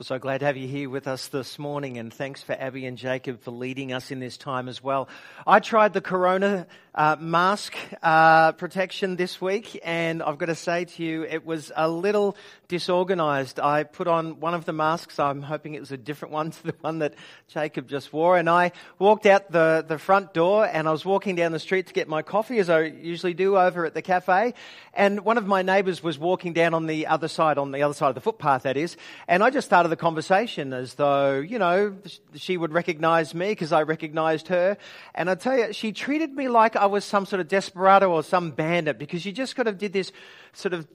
We're so glad to have you here with us this morning, and thanks for Abby and Jacob for leading us in this time as well. I tried the corona mask protection this week, and I've got to say to you, it was a little disorganised. I put on one of the masks. I'm hoping it was a different one to the one that Jacob just wore, and I walked out the front door, and I was walking down the street to get my coffee, as I usually do over at the cafe, and one of my neighbours was walking down on the other side of the footpath, that is, and I just started the conversation as though, you know, she would recognize me because I recognized her. And I tell you, she treated me like I was some sort of desperado or some bandit, because she just kind of did this sort of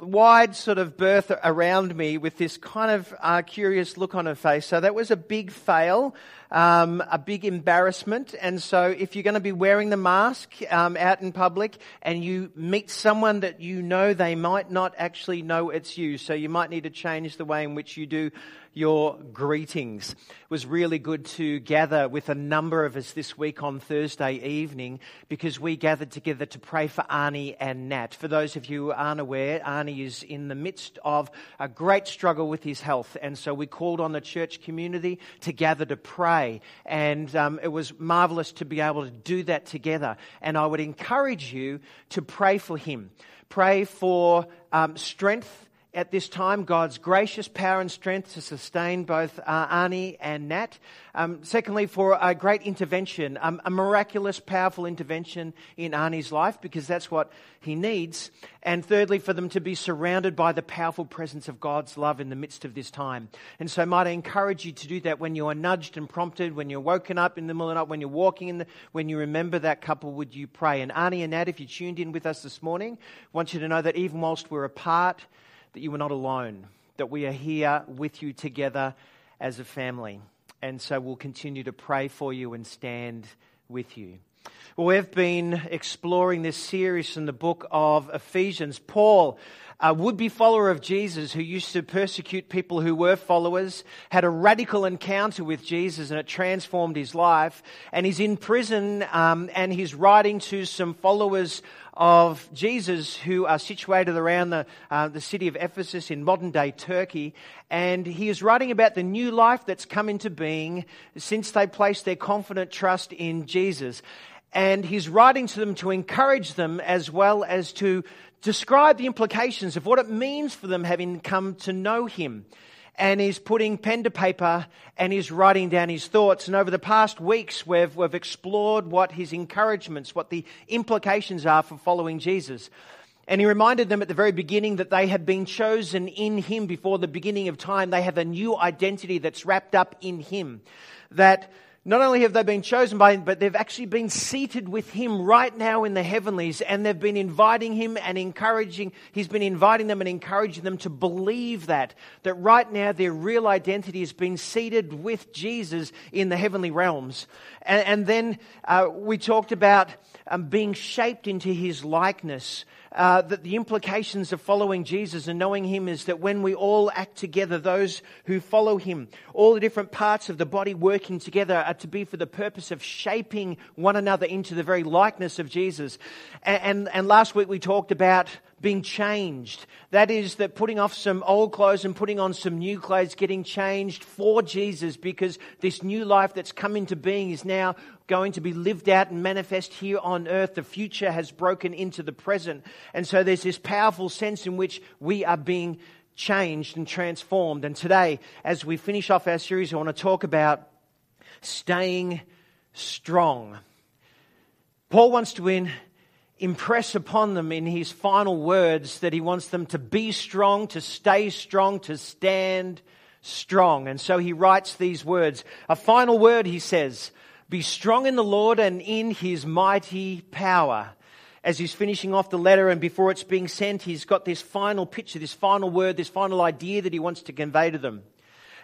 wide sort of berth around me with this kind of curious look on her face. So that was a big fail, a big embarrassment. And so if you're going to be wearing the mask out in public and you meet someone that you know, they might not actually know it's you. So you might need to change the way in which you do your greetings. It was really good to gather with a number of us this week on Thursday evening, because we gathered together to pray for Arnie and Nat. For those of you who aren't aware, Arnie is in the midst of a great struggle with his health, and so we called on the church community to gather to pray, and it was marvellous to be able to do that together. And I would encourage you to pray for him. Pray for strength at this time, God's gracious power and strength to sustain both Arnie and Nat. Secondly, for a great intervention, a miraculous, powerful intervention in Arnie's life, because that's what he needs. And thirdly, for them to be surrounded by the powerful presence of God's love in the midst of this time. And so might I encourage you to do that when you are nudged and prompted, when you're woken up in the middle of the night, when you're walking when you remember that couple, would you pray? And Arnie and Nat, if you tuned in with us this morning, I want you to know that even whilst we're apart, that you were not alone, that we are here with you together as a family. And so we'll continue to pray for you and stand with you. Well, we've been exploring this series in the book of Ephesians. Paul, a would-be follower of Jesus who used to persecute people who were followers, had a radical encounter with Jesus, and it transformed his life. And he's in prison, and he's writing to some followers of Jesus who are situated around the city of Ephesus in modern-day Turkey. And he is writing about the new life that's come into being since they placed their confident trust in Jesus. And he's writing to them to encourage them, as well as to describe the implications of what it means for them having come to know him. And he's putting pen to paper, and he's writing down his thoughts. And over the past weeks, we've explored what his encouragements, what the implications are for following Jesus. And he reminded them at the very beginning that they had been chosen in him before the beginning of time. They have a new identity that's wrapped up in him. That not only have they been chosen by him, but they've actually been seated with him right now in the heavenlies, and they've been inviting him and encouraging. He's been inviting them and encouraging them to believe that right now their real identity has been seated with Jesus in the heavenly realms. And then we talked about being shaped into his likeness. That the implications of following Jesus and knowing him is that when we all act together, those who follow him, all the different parts of the body working together are to be for the purpose of shaping one another into the very likeness of Jesus. And last week we talked about being changed. That is, that putting off some old clothes and putting on some new clothes, getting changed for Jesus, because this new life that's come into being is now going to be lived out and manifest here on earth. The future has broken into the present. And so there's this powerful sense in which we are being changed and transformed. And today, as we finish off our series, I want to talk about staying strong. Paul wants to impress upon them in his final words that he wants them to be strong, to stay strong, to stand strong. And so he writes these words. A final word, he says, be strong in the Lord and in his mighty power. As he's finishing off the letter and before it's being sent, he's got this final picture, this final word, this final idea that he wants to convey to them.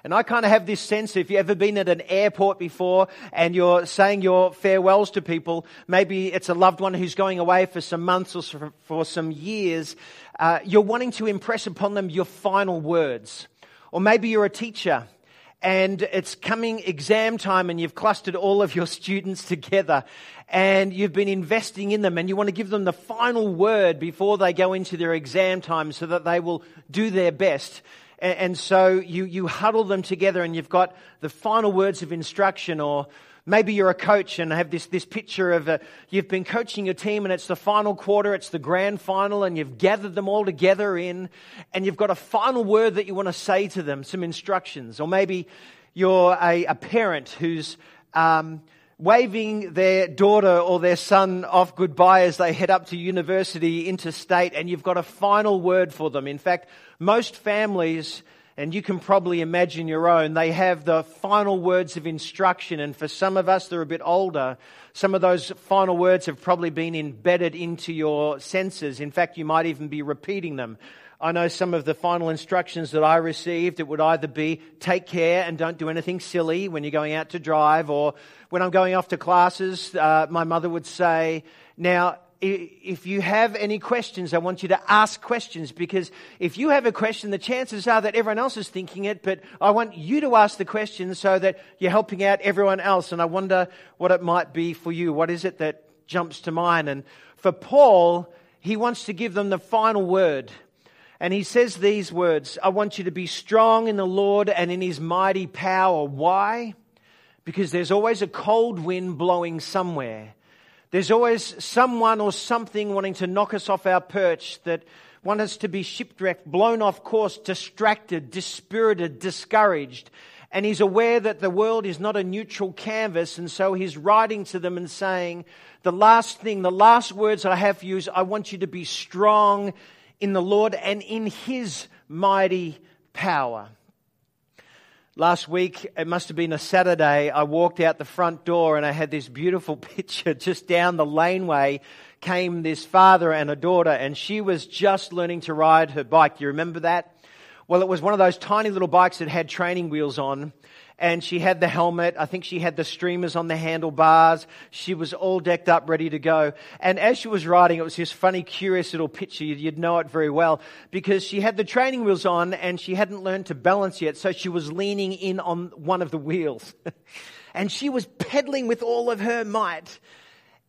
And I kind of have this sense, if you've ever been at an airport before and you're saying your farewells to people, maybe it's a loved one who's going away for some months or for some years, you're wanting to impress upon them your final words. Or maybe you're a teacher and it's coming exam time and you've clustered all of your students together and you've been investing in them and you want to give them the final word before they go into their exam time so that they will do their best. And so you huddle them together and you've got the final words of instruction, or maybe you're a coach and have this picture of you've been coaching your team and it's the final quarter, it's the grand final, and you've gathered them all together and you've got a final word that you want to say to them, some instructions. Or maybe you're a parent who's waving their daughter or their son off goodbye as they head up to university, interstate, and you've got a final word for them. In fact, most families, and you can probably imagine your own, they have the final words of instruction. And for some of us that are a bit older, some of those final words have probably been embedded into your senses. In fact, you might even be repeating them. I know some of the final instructions that I received, it would either be take care and don't do anything silly when you're going out to drive, or when I'm going off to classes, my mother would say, now, if you have any questions, I want you to ask questions, because if you have a question, the chances are that everyone else is thinking it, but I want you to ask the question so that you're helping out everyone else. And I wonder what it might be for you. What is it that jumps to mind? And for Paul, he wants to give them the final word. And he says these words, I want you to be strong in the Lord and in his mighty power. Why? Because there's always a cold wind blowing somewhere. There's always someone or something wanting to knock us off our perch, that want us to be shipwrecked, blown off course, distracted, dispirited, discouraged. And he's aware that the world is not a neutral canvas, and so he's writing to them and saying, the last words that I have for you is, I want you to be strong in the Lord and in his mighty power. Last week, it must have been a Saturday, I walked out the front door and I had this beautiful picture. Just down the laneway came this father and a daughter, and she was just learning to ride her bike. Do you remember that? Well, it was one of those tiny little bikes that had training wheels on, and she had the helmet. I think she had the streamers on the handlebars. She was all decked up, ready to go. And as she was riding, it was this funny, curious little picture. You'd know it very well, because she had the training wheels on and she hadn't learned to balance yet, so she was leaning in on one of the wheels. And she was pedaling with all of her might.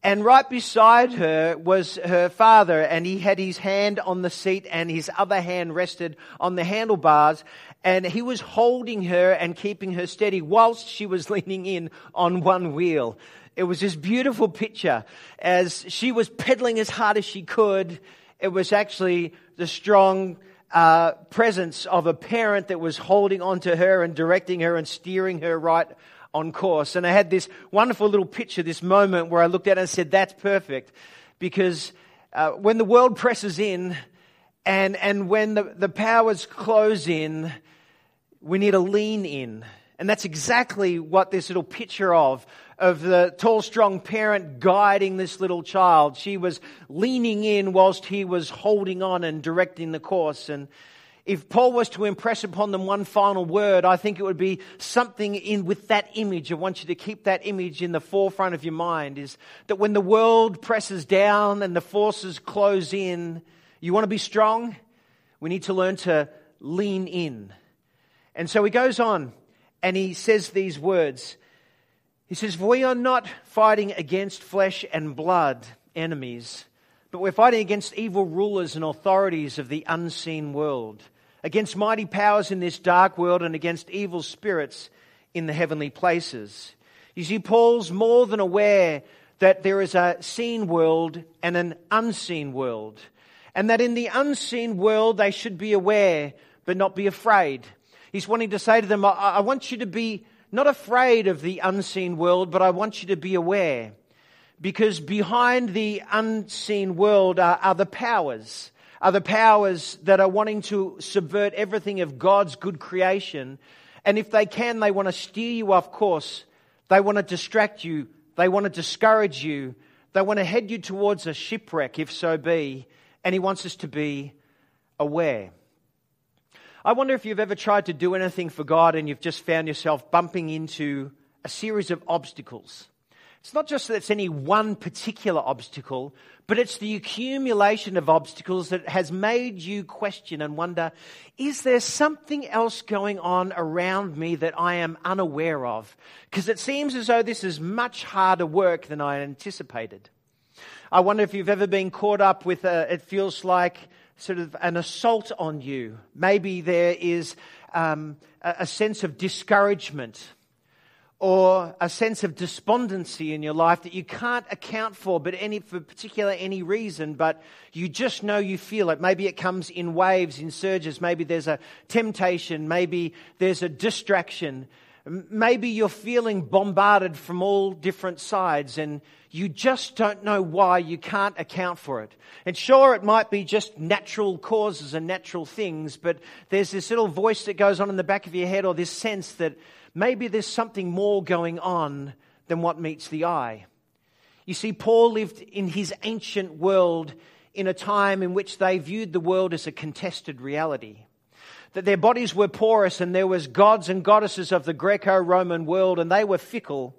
And right beside her was her father, and he had his hand on the seat and his other hand rested on the handlebars, and he was holding her and keeping her steady whilst she was leaning in on one wheel. It was this beautiful picture. As she was pedaling as hard as she could, it was actually the strong presence of a parent that was holding onto her and directing her and steering her right on course. And I had this wonderful little picture, this moment where I looked at it and said, that's perfect, because when the world presses in and when the powers close in, we need to lean in. And that's exactly what this little picture of the tall, strong parent guiding this little child. She was leaning in whilst he was holding on and directing the course. And if Paul was to impress upon them one final word, I think it would be something in with that image. I want you to keep that image in the forefront of your mind, is that when the world presses down and the forces close in, you want to be strong? We need to learn to lean in. And so he goes on and he says these words. He says, for we are not fighting against flesh and blood, enemies, but we're fighting against evil rulers and authorities of the unseen world, against mighty powers in this dark world, and against evil spirits in the heavenly places. You see, Paul's more than aware that there is a seen world and an unseen world, and that in the unseen world they should be aware but not be afraid. He's wanting to say to them, I want you to be not afraid of the unseen world, but I want you to be aware, because behind the unseen world are other powers. Other powers that are wanting to subvert everything of God's good creation. And if they can, they want to steer you off course. They want to distract you. They want to discourage you. They want to head you towards a shipwreck, if so be. And he wants us to be aware. I wonder if you've ever tried to do anything for God and you've just found yourself bumping into a series of obstacles. It's not just that it's any one particular obstacle, but it's the accumulation of obstacles that has made you question and wonder, is there something else going on around me that I am unaware of? Because it seems as though this is much harder work than I anticipated. I wonder if you've ever been caught up with it feels like sort of an assault on you. Maybe there is a sense of discouragement or a sense of despondency in your life that you can't account for, but for any reason, but you just know you feel it. Maybe it comes in waves, in surges. Maybe there's a temptation. Maybe there's a distraction. Maybe you're feeling bombarded from all different sides and you just don't know why, you can't account for it. And sure, it might be just natural causes and natural things, but there's this little voice that goes on in the back of your head, or this sense that maybe there's something more going on than what meets the eye. You see, Paul lived in his ancient world in a time in which they viewed the world as a contested reality. That their bodies were porous and there was gods and goddesses of the Greco-Roman world, and they were fickle.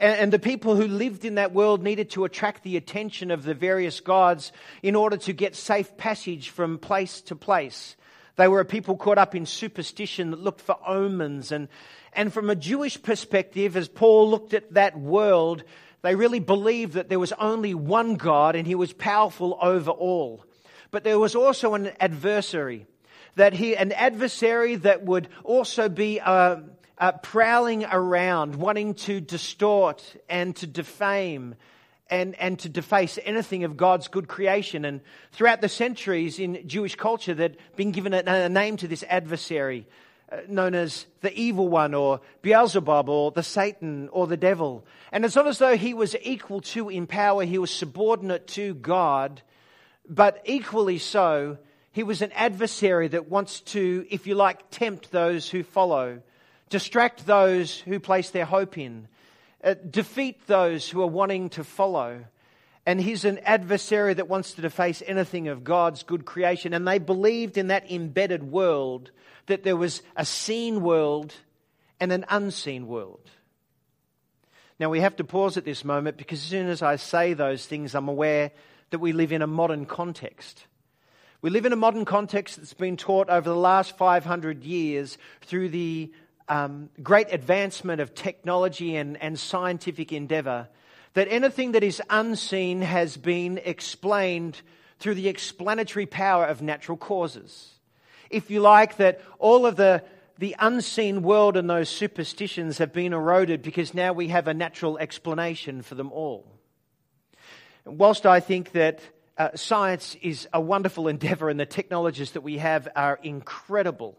And the people who lived in that world needed to attract the attention of the various gods in order to get safe passage from place to place. They were a people caught up in superstition that looked for omens. And from a Jewish perspective, as Paul looked at that world, they really believed that there was only one God and he was powerful over all. But there was also an adversary. An adversary that would also be prowling around, wanting to distort and to defame and to deface anything of God's good creation. And throughout the centuries in Jewish culture, they'd been given a name to this adversary, known as the evil one, or Beelzebub, or the Satan, or the devil. And it's not as though he was equal to in power, he was subordinate to God, but equally so, he was an adversary that wants to, if you like, tempt those who follow, distract those who place their hope in, defeat those who are wanting to follow. And he's an adversary that wants to deface anything of God's good creation. And they believed in that embedded world that there was a seen world and an unseen world. Now we have to pause at this moment, because as soon as I say those things, I'm aware that we live in a modern context. We live in a modern context that's been taught over the last 500 years through the great advancement of technology and scientific endeavour, that anything that is unseen has been explained through the explanatory power of natural causes. If you like, that all of the unseen world and those superstitions have been eroded, because now we have a natural explanation for them all. And whilst I think that science is a wonderful endeavour and the technologies that we have are incredible,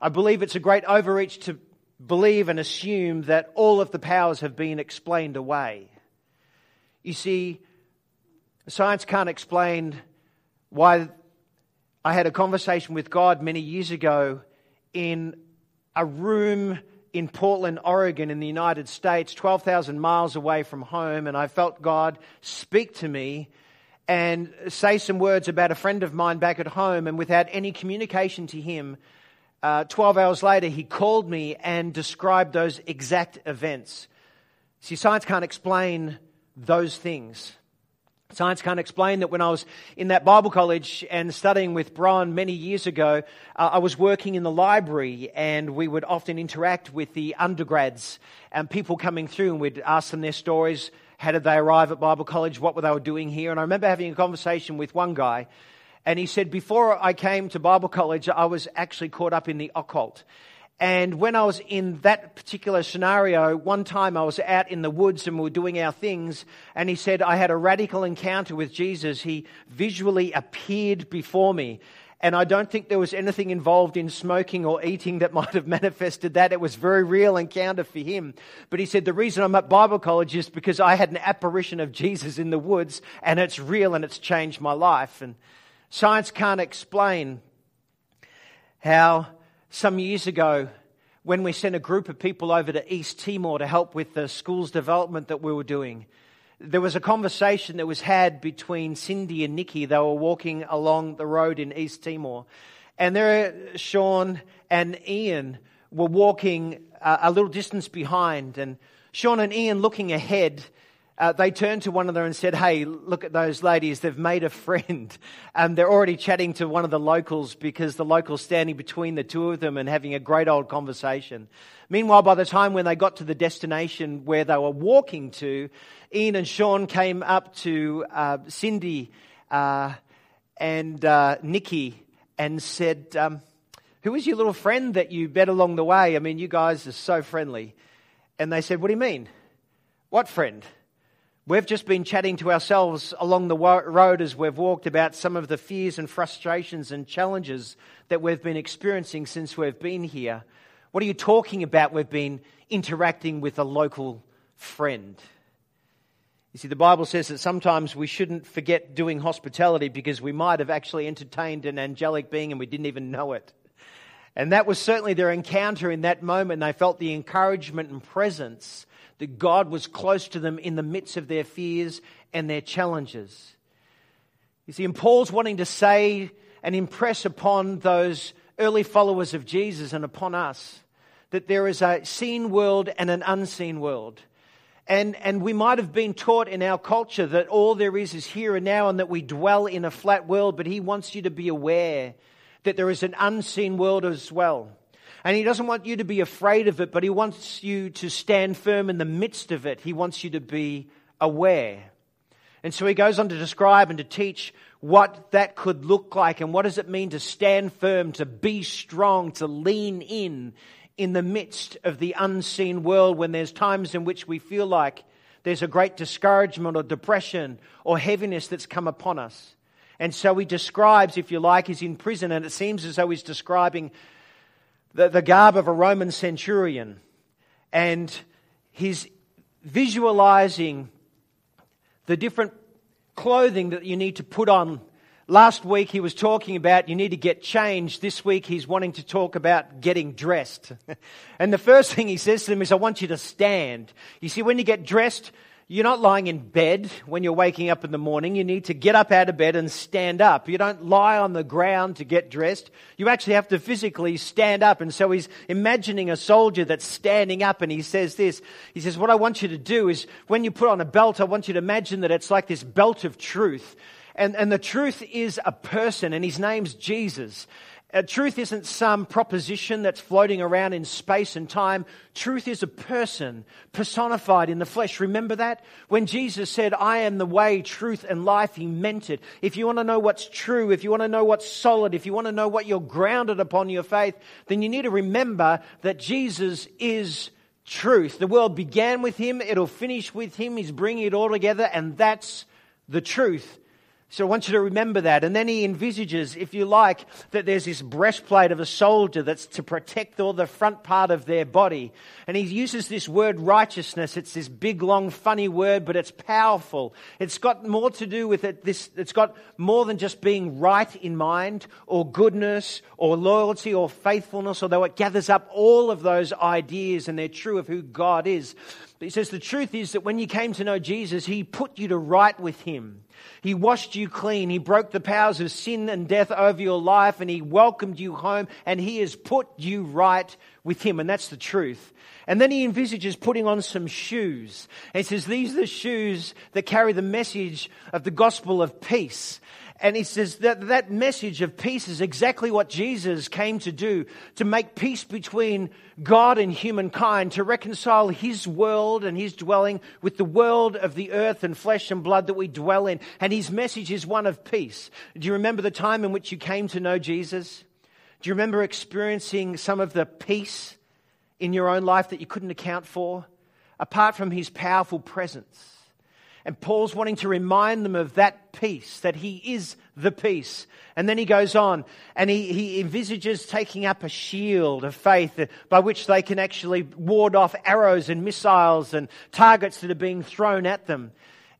I believe it's a great overreach to believe and assume that all of the powers have been explained away. You see, science can't explain why. I had a conversation with God many years ago in a room in Portland, Oregon, in the United States, 12,000 miles away from home, and I felt God speak to me and say some words about a friend of mine back at home, and without any communication to him, 12 hours later he called me and described those exact events. See, science can't explain those things. Science can't explain that when I was in that Bible college and studying with Brian many years ago, I was working in the library, and we would often interact with the undergrads and people coming through, and we'd ask them their stories. How did they arrive at Bible college? What were they doing here? And I remember having a conversation with one guy, and he said, before I came to Bible college, I was actually caught up in the occult. And when I was in that particular scenario, one time I was out in the woods and we were doing our things, and he said, I had a radical encounter with Jesus. He visually appeared before me. And I don't think there was anything involved in smoking or eating that might have manifested that. It was a very real encounter for him. But he said, the reason I'm at Bible college is because I had an apparition of Jesus in the woods, and it's real and it's changed my life. And science can't explain how some years ago, when we sent a group of people over to East Timor to help with the school's development that we were doing, there was a conversation that was had between Cindy and Nikki. They were walking along the road in East Timor. And there, Sean and Ian were walking a little distance behind. And Sean and Ian, looking ahead, they turned to one another and said, hey, look at those ladies. They've made a friend. They're already chatting to one of the locals, because the local's standing between the two of them and having a great old conversation. Meanwhile, by the time when they got to the destination where they were walking to, Ian and Sean came up to Cindy and Nikki and said, who was your little friend that you met along the way? I mean, you guys are so friendly. And they said, what do you mean? What friend? We've just been chatting to ourselves along the road as we've walked about some of the fears and frustrations and challenges that we've been experiencing since we've been here. What are you talking about? We've been interacting with a local friend. You see, the Bible says that sometimes we shouldn't forget doing hospitality because we might have actually entertained an angelic being and we didn't even know it. And that was certainly their encounter in that moment. They felt the encouragement and presence that God was close to them in the midst of their fears and their challenges. You see, and Paul's wanting to say and impress upon those early followers of Jesus and upon us that there is a seen world and an unseen world. And we might have been taught in our culture that all there is here and now and that we dwell in a flat world, but he wants you to be aware that there is an unseen world as well. And he doesn't want you to be afraid of it, but he wants you to stand firm in the midst of it. He wants you to be aware. And so he goes on to describe and to teach what that could look like and what does it mean to stand firm, to be strong, to lean in the midst of the unseen world when there's times in which we feel like there's a great discouragement or depression or heaviness that's come upon us. And so he describes, if you like, he's in prison and it seems as though he's describing the garb of a Roman centurion, and he's visualizing the different clothing that you need to put on. Last week he was talking about you need to get changed. This week he's wanting to talk about getting dressed. And the first thing he says to them is, I want you to stand. You see, when you get dressed, you're not lying in bed when you're waking up in the morning. You need to get up out of bed and stand up. You don't lie on the ground to get dressed. You actually have to physically stand up. And so he's imagining a soldier that's standing up and he says this. He says, what I want you to do is when you put on a belt, I want you to imagine that it's like this belt of truth. And the truth is a person and his name's Jesus. Truth isn't some proposition that's floating around in space and time. Truth is a person personified in the flesh. Remember that? When Jesus said, I am the way, truth, and life, he meant it. If you want to know what's true, if you want to know what's solid, if you want to know what you're grounded upon your faith, then you need to remember that Jesus is truth. The world began with him. It'll finish with him. He's bringing it all together, and that's the truth. So I want you to remember that. And then he envisages, if you like, that there's this breastplate of a soldier that's to protect all the front part of their body. And he uses this word righteousness. It's this big, long, funny word, but it's powerful. It's got more to do with it. It's got more than just being right in mind or goodness or loyalty or faithfulness, although it gathers up all of those ideas and they're true of who God is. But he says the truth is that when you came to know Jesus, he put you to right with him. He washed you clean. He broke the powers of sin and death over your life, and he welcomed you home, and he has put you right with him. And that's the truth. And then he envisages putting on some shoes. And he says, these are the shoes that carry the message of the gospel of peace. And he says that that message of peace is exactly what Jesus came to do, to make peace between God and humankind, to reconcile his world and his dwelling with the world of the earth and flesh and blood that we dwell in. And his message is one of peace. Do you remember the time in which you came to know Jesus? Do you remember experiencing some of the peace in your own life that you couldn't account for, apart from his powerful presence? And Paul's wanting to remind them of that peace, that he is the peace. And then he goes on and he envisages taking up a shield of faith by which they can actually ward off arrows and missiles and targets that are being thrown at them.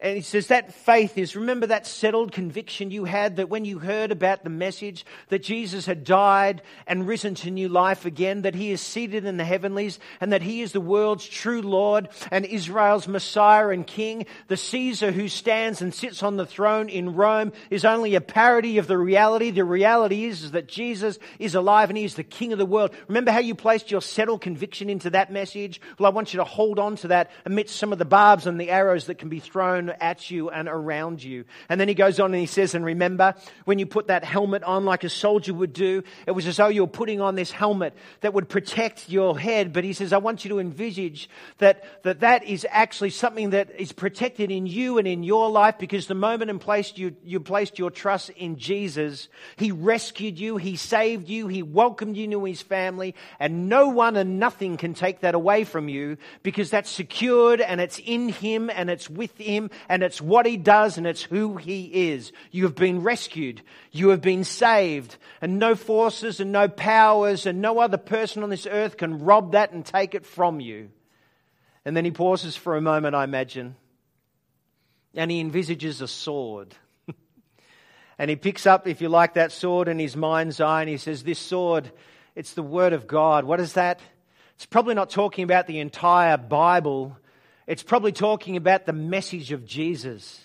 And he says that faith is, remember that settled conviction you had that when you heard about the message that Jesus had died and risen to new life again, that he is seated in the heavenlies and that he is the world's true Lord and Israel's Messiah and King. The Caesar who stands and sits on the throne in Rome is only a parody of the reality. The reality is that Jesus is alive and he is the King of the world. Remember how you placed your settled conviction into that message? Well, I want you to hold on to that amidst some of the barbs and the arrows that can be thrown thrown at you and around you. And then he goes on and he says, and remember, when you put that helmet on like a soldier would do, it was as though you were putting on this helmet that would protect your head. But he says, I want you to envisage that is actually something that is protected in you and in your life, because the moment and place you placed your trust in Jesus, he rescued you, he saved you, he welcomed you into his family, and no one and nothing can take that away from you, because that's secured and it's in him and it's with him and it's what he does and it's who he is. You have been rescued, you have been saved, and no forces and no powers and no other person on this earth can rob that and take it from you. And then he pauses for a moment, I imagine, and he envisages a sword. And he picks up, if you like, that sword in his mind's eye, and he says, this sword, it's the Word of God. What is that? It's probably not talking about the entire Bible. It's probably talking about the message of Jesus.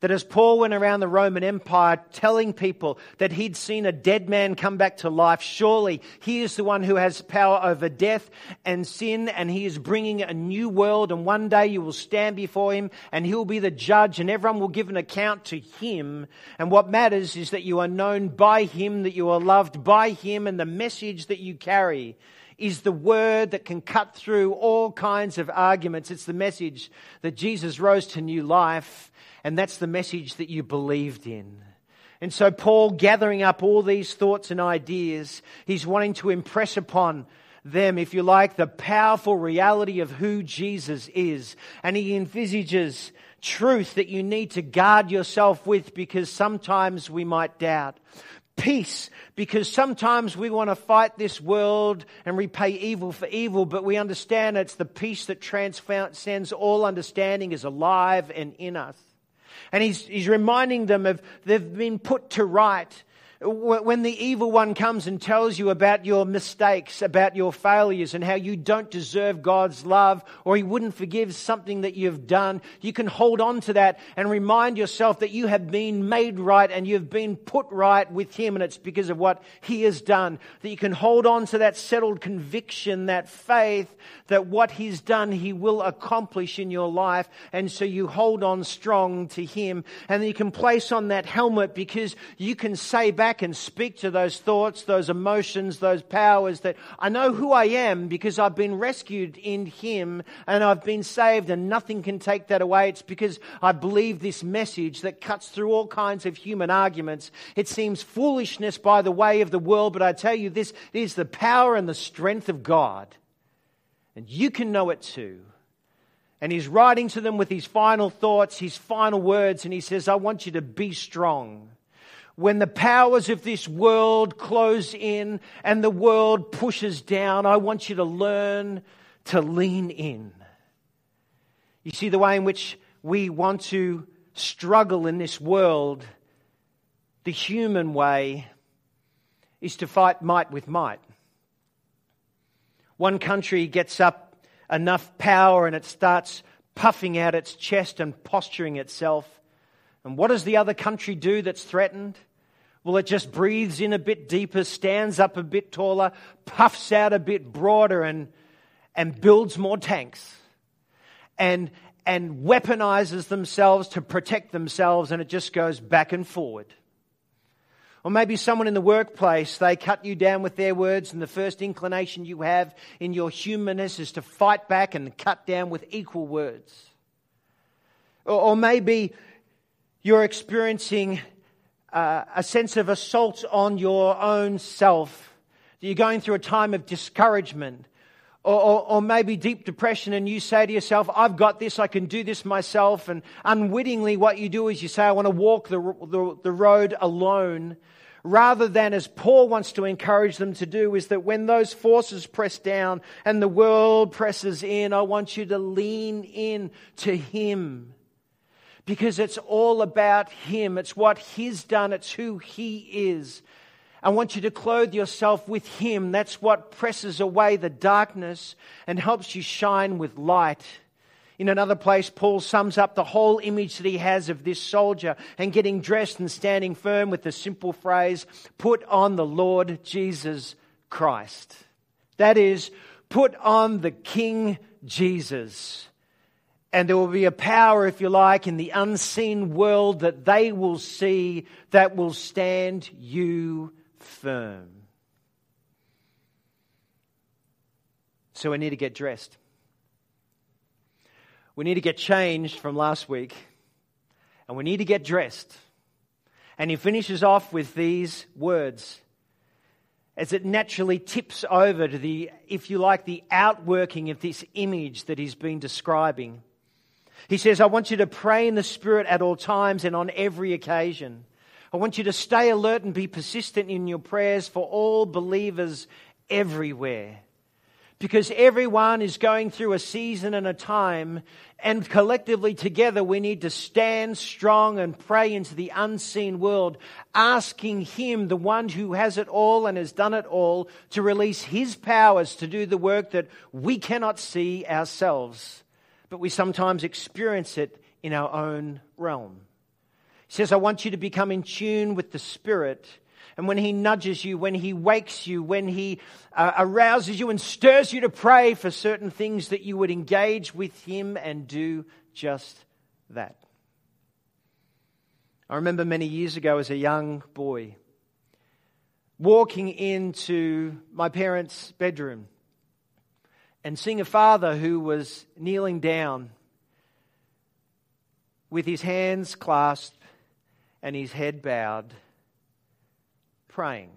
That as Paul went around the Roman Empire telling people that he'd seen a dead man come back to life, surely he is the one who has power over death and sin, and he is bringing a new world, and one day you will stand before him and he'll be the judge and everyone will give an account to him. And what matters is that you are known by him, that you are loved by him, and the message that you carry is the word that can cut through all kinds of arguments. It's the message that Jesus rose to new life. And that's the message that you believed in. And so Paul, gathering up all these thoughts and ideas, he's wanting to impress upon them, if you like, the powerful reality of who Jesus is. And he envisages truth that you need to guard yourself with, because sometimes we might doubt. Peace, because sometimes we want to fight this world and repay evil for evil, but we understand it's the peace that transcends all understanding is alive and in us. And he's reminding them of they've been put to right. When the evil one comes and tells you about your mistakes, about your failures, and how you don't deserve God's love, or he wouldn't forgive something that you've done, you can hold on to that and remind yourself that you have been made right and you've been put right with him, and it's because of what he has done. That you can hold on to that settled conviction, that faith, that what he's done he will accomplish in your life, and so you hold on strong to him. And you can place on that helmet, because you can say back and speak to those thoughts, those emotions, those powers, that I know who I am because I've been rescued in him and I've been saved and nothing can take that away. It's because I believe this message that cuts through all kinds of human arguments. It seems foolishness by the way of the world, but I tell you this, it is the power and the strength of God. And you can know it too. And he's writing to them with his final thoughts, his final words, and he says, I want you to be strong. When the powers of this world close in and the world pushes down, I want you to learn to lean in. You see, the way in which we want to struggle in this world, the human way, is to fight might with might. One country gets up enough power and it starts puffing out its chest and posturing itself. And what does the other country do that's threatened? Well, it just breathes in a bit deeper, stands up a bit taller, puffs out a bit broader, and builds more tanks and weaponizes themselves to protect themselves, and it just goes back and forward. Or maybe someone in the workplace, they cut you down with their words, and the first inclination you have in your humanness is to fight back and cut down with equal words. Or maybe you're experiencing a sense of assault on your own self. You're going through a time of discouragement or maybe deep depression, and you say to yourself, I've got this, I can do this myself. And unwittingly what you do is you say, I want to walk the road alone. Rather than, as Paul wants to encourage them to do, is that when those forces press down and the world presses in, I want you to lean in to him. Because it's all about him. It's what he's done. It's who he is. I want you to clothe yourself with him. That's what presses away the darkness and helps you shine with light. In another place, Paul sums up the whole image that he has of this soldier and getting dressed and standing firm with the simple phrase, put on the Lord Jesus Christ. That is, put on the King Jesus And there will be a power, if you like, in the unseen world that they will see that will stand you firm. So we need to get dressed. We need to get changed from last week. And we need to get dressed. And he finishes off with these words, as it naturally tips over to the, if you like, the outworking of this image that he's been describing. He says, I want you to pray in the Spirit at all times and on every occasion. I want you to stay alert and be persistent in your prayers for all believers everywhere. Because everyone is going through a season and a time, and collectively together we need to stand strong and pray into the unseen world, asking Him, the one who has it all and has done it all, to release His powers to do the work that we cannot see ourselves, but we sometimes experience it in our own realm. He says, I want you to become in tune with the Spirit. And when He nudges you, when He wakes you, when He arouses you and stirs you to pray for certain things, that you would engage with Him and do just that. I remember many years ago as a young boy walking into my parents' bedroom and seeing a father who was kneeling down with his hands clasped and his head bowed, praying.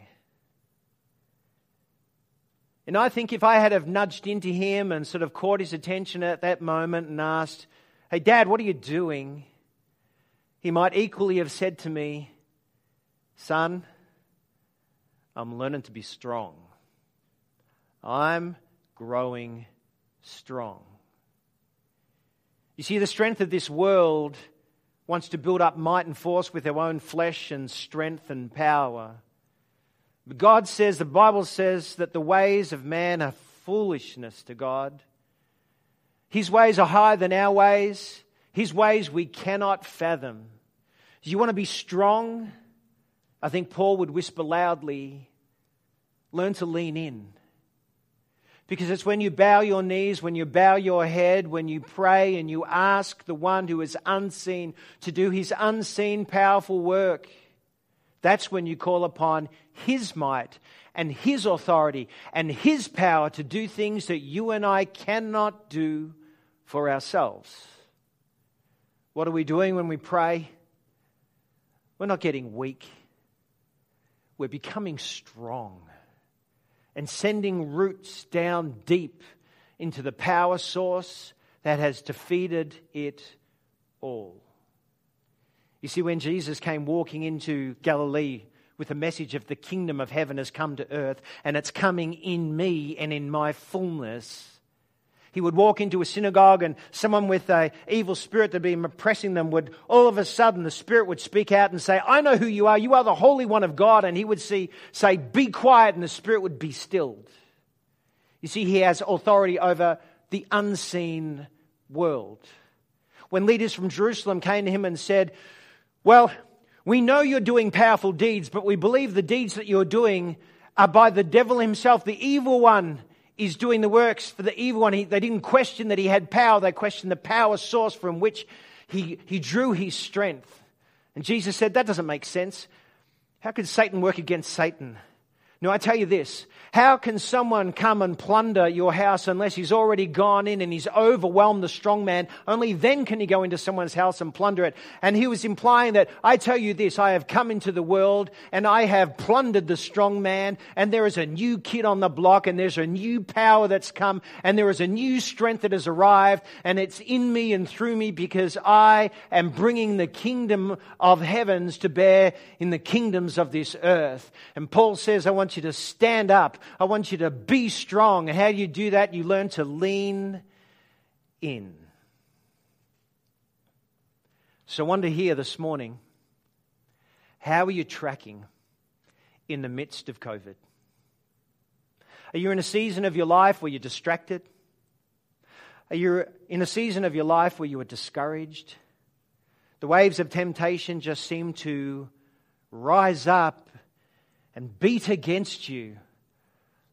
And I think if I had have nudged into him and sort of caught his attention at that moment and asked, hey, Dad, what are you doing? He might equally have said to me, son, I'm learning to be strong. I'm growing strong. You see, the strength of this world wants to build up might and force with their own flesh and strength and power. But God says, the Bible says, that the ways of man are foolishness to God. His ways are higher than our ways. His ways we cannot fathom. Do you want to be strong? I think Paul would whisper loudly, learn to lean in. Because it's when you bow your knees, when you bow your head, when you pray and you ask the one who is unseen to do His unseen powerful work. That's when you call upon His might and His authority and His power to do things that you and I cannot do for ourselves. What are we doing when we pray? We're not getting weak. We're becoming strong and sending roots down deep into the power source that has defeated it all. You see, when Jesus came walking into Galilee with the message of the kingdom of heaven has come to earth and it's coming in me and in my fullness, He would walk into a synagogue and someone with an evil spirit that had been oppressing them would, all of a sudden, the spirit would speak out and say, I know who you are. You are the Holy One of God. And He would say, be quiet, and the spirit would be stilled. You see, He has authority over the unseen world. When leaders from Jerusalem came to Him and said, well, we know you're doing powerful deeds, but we believe the deeds that you're doing are by the devil himself, the evil one. He's doing the works for the evil one. They didn't question that He had power. They questioned the power source from which he drew His strength. And Jesus said, that doesn't make sense. How could Satan work against Satan? No, I tell you this. How can someone come and plunder your house unless he's already gone in and he's overwhelmed the strong man? Only then can he go into someone's house and plunder it. And He was implying that, I tell you this, I have come into the world and I have plundered the strong man, and there is a new kid on the block, and there's a new power that's come, and there is a new strength that has arrived, and it's in me and through me because I am bringing the kingdom of heavens to bear in the kingdoms of this earth. And Paul says, I want you to stand up. I want you to be strong. And how do you do that? You learn to lean in. So I wonder here this morning, how are you tracking in the midst of COVID? Are you in a season of your life where you're distracted? Are you in a season of your life where you are discouraged? The waves of temptation just seem to rise up and beat against you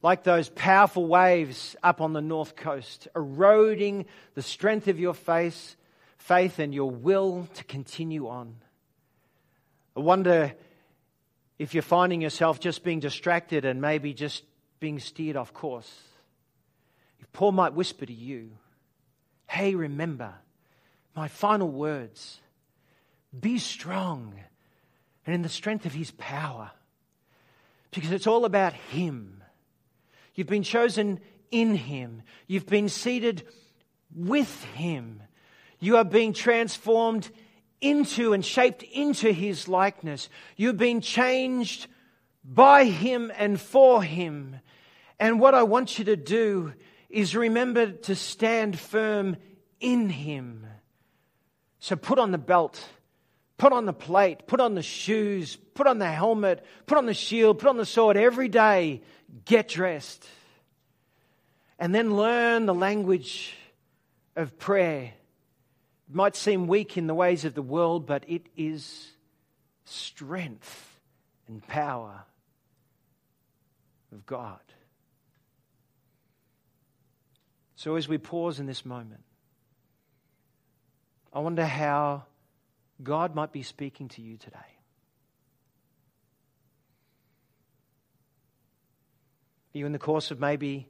like those powerful waves up on the north coast, eroding the strength of your faith and your will to continue on. I wonder if you're finding yourself just being distracted and maybe just being steered off course. If Paul might whisper to you, hey, remember my final words, be strong and in the strength of his power, because it's all about him. You've been chosen in him. You've been seated with him. You are being transformed into and shaped into his likeness. You've been changed by him and for him. And what I want you to do is remember to stand firm in him. So put on the belt, put on the plate, put on the shoes, put on the helmet, put on the shield, put on the sword. Every day, get dressed. And then learn the language of prayer. It might seem weak in the ways of the world, but it is strength and power of God. So as we pause in this moment, I wonder how God might be speaking to you today. Are you in the course of maybe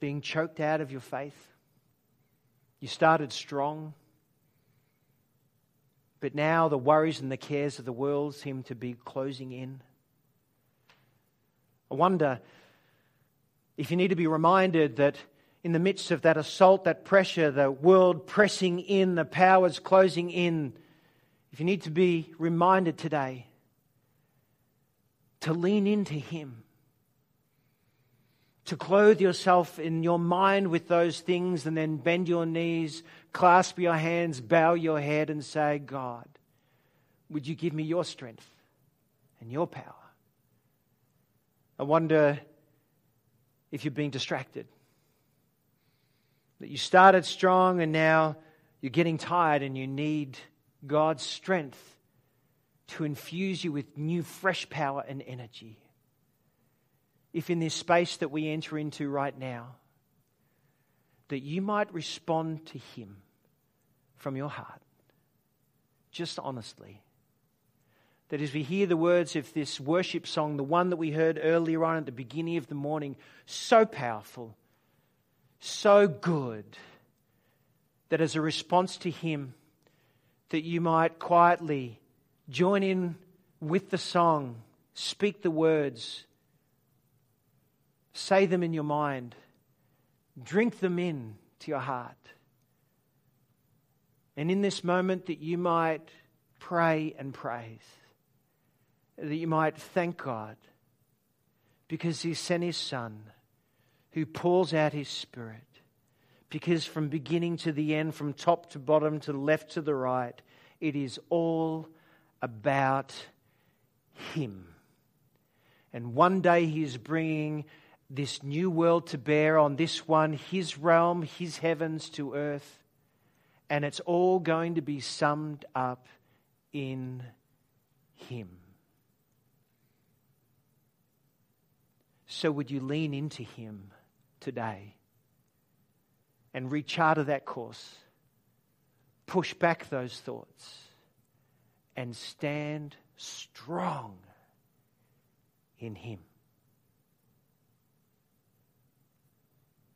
being choked out of your faith? You started strong, but now the worries and the cares of the world seem to be closing in. I wonder if you need to be reminded that in the midst of that assault, that pressure, the world pressing in, the powers closing in, if you need to be reminded today to lean into him, to clothe yourself in your mind with those things and then bend your knees, clasp your hands, bow your head and say, God, would you give me your strength and your power? I wonder if you're being distracted. That you started strong and now you're getting tired and you need God's strength to infuse you with new, fresh power and energy. If in this space that we enter into right now, that you might respond to him from your heart, just honestly. That as we hear the words of this worship song, the one that we heard earlier on at the beginning of the morning, so powerful, so good, that as a response to him, that you might quietly join in with the song, speak the words, say them in your mind, drink them in to your heart. And in this moment that you might pray and praise, that you might thank God because he sent his Son, who pours out his Spirit, because from beginning to the end, from top to bottom, to left to the right, it is all about him. And one day he is bringing this new world to bear on this one, his realm, his heavens to earth, and it's all going to be summed up in him. So would you lean into him today and recharter that course, push back those thoughts, and stand strong in him.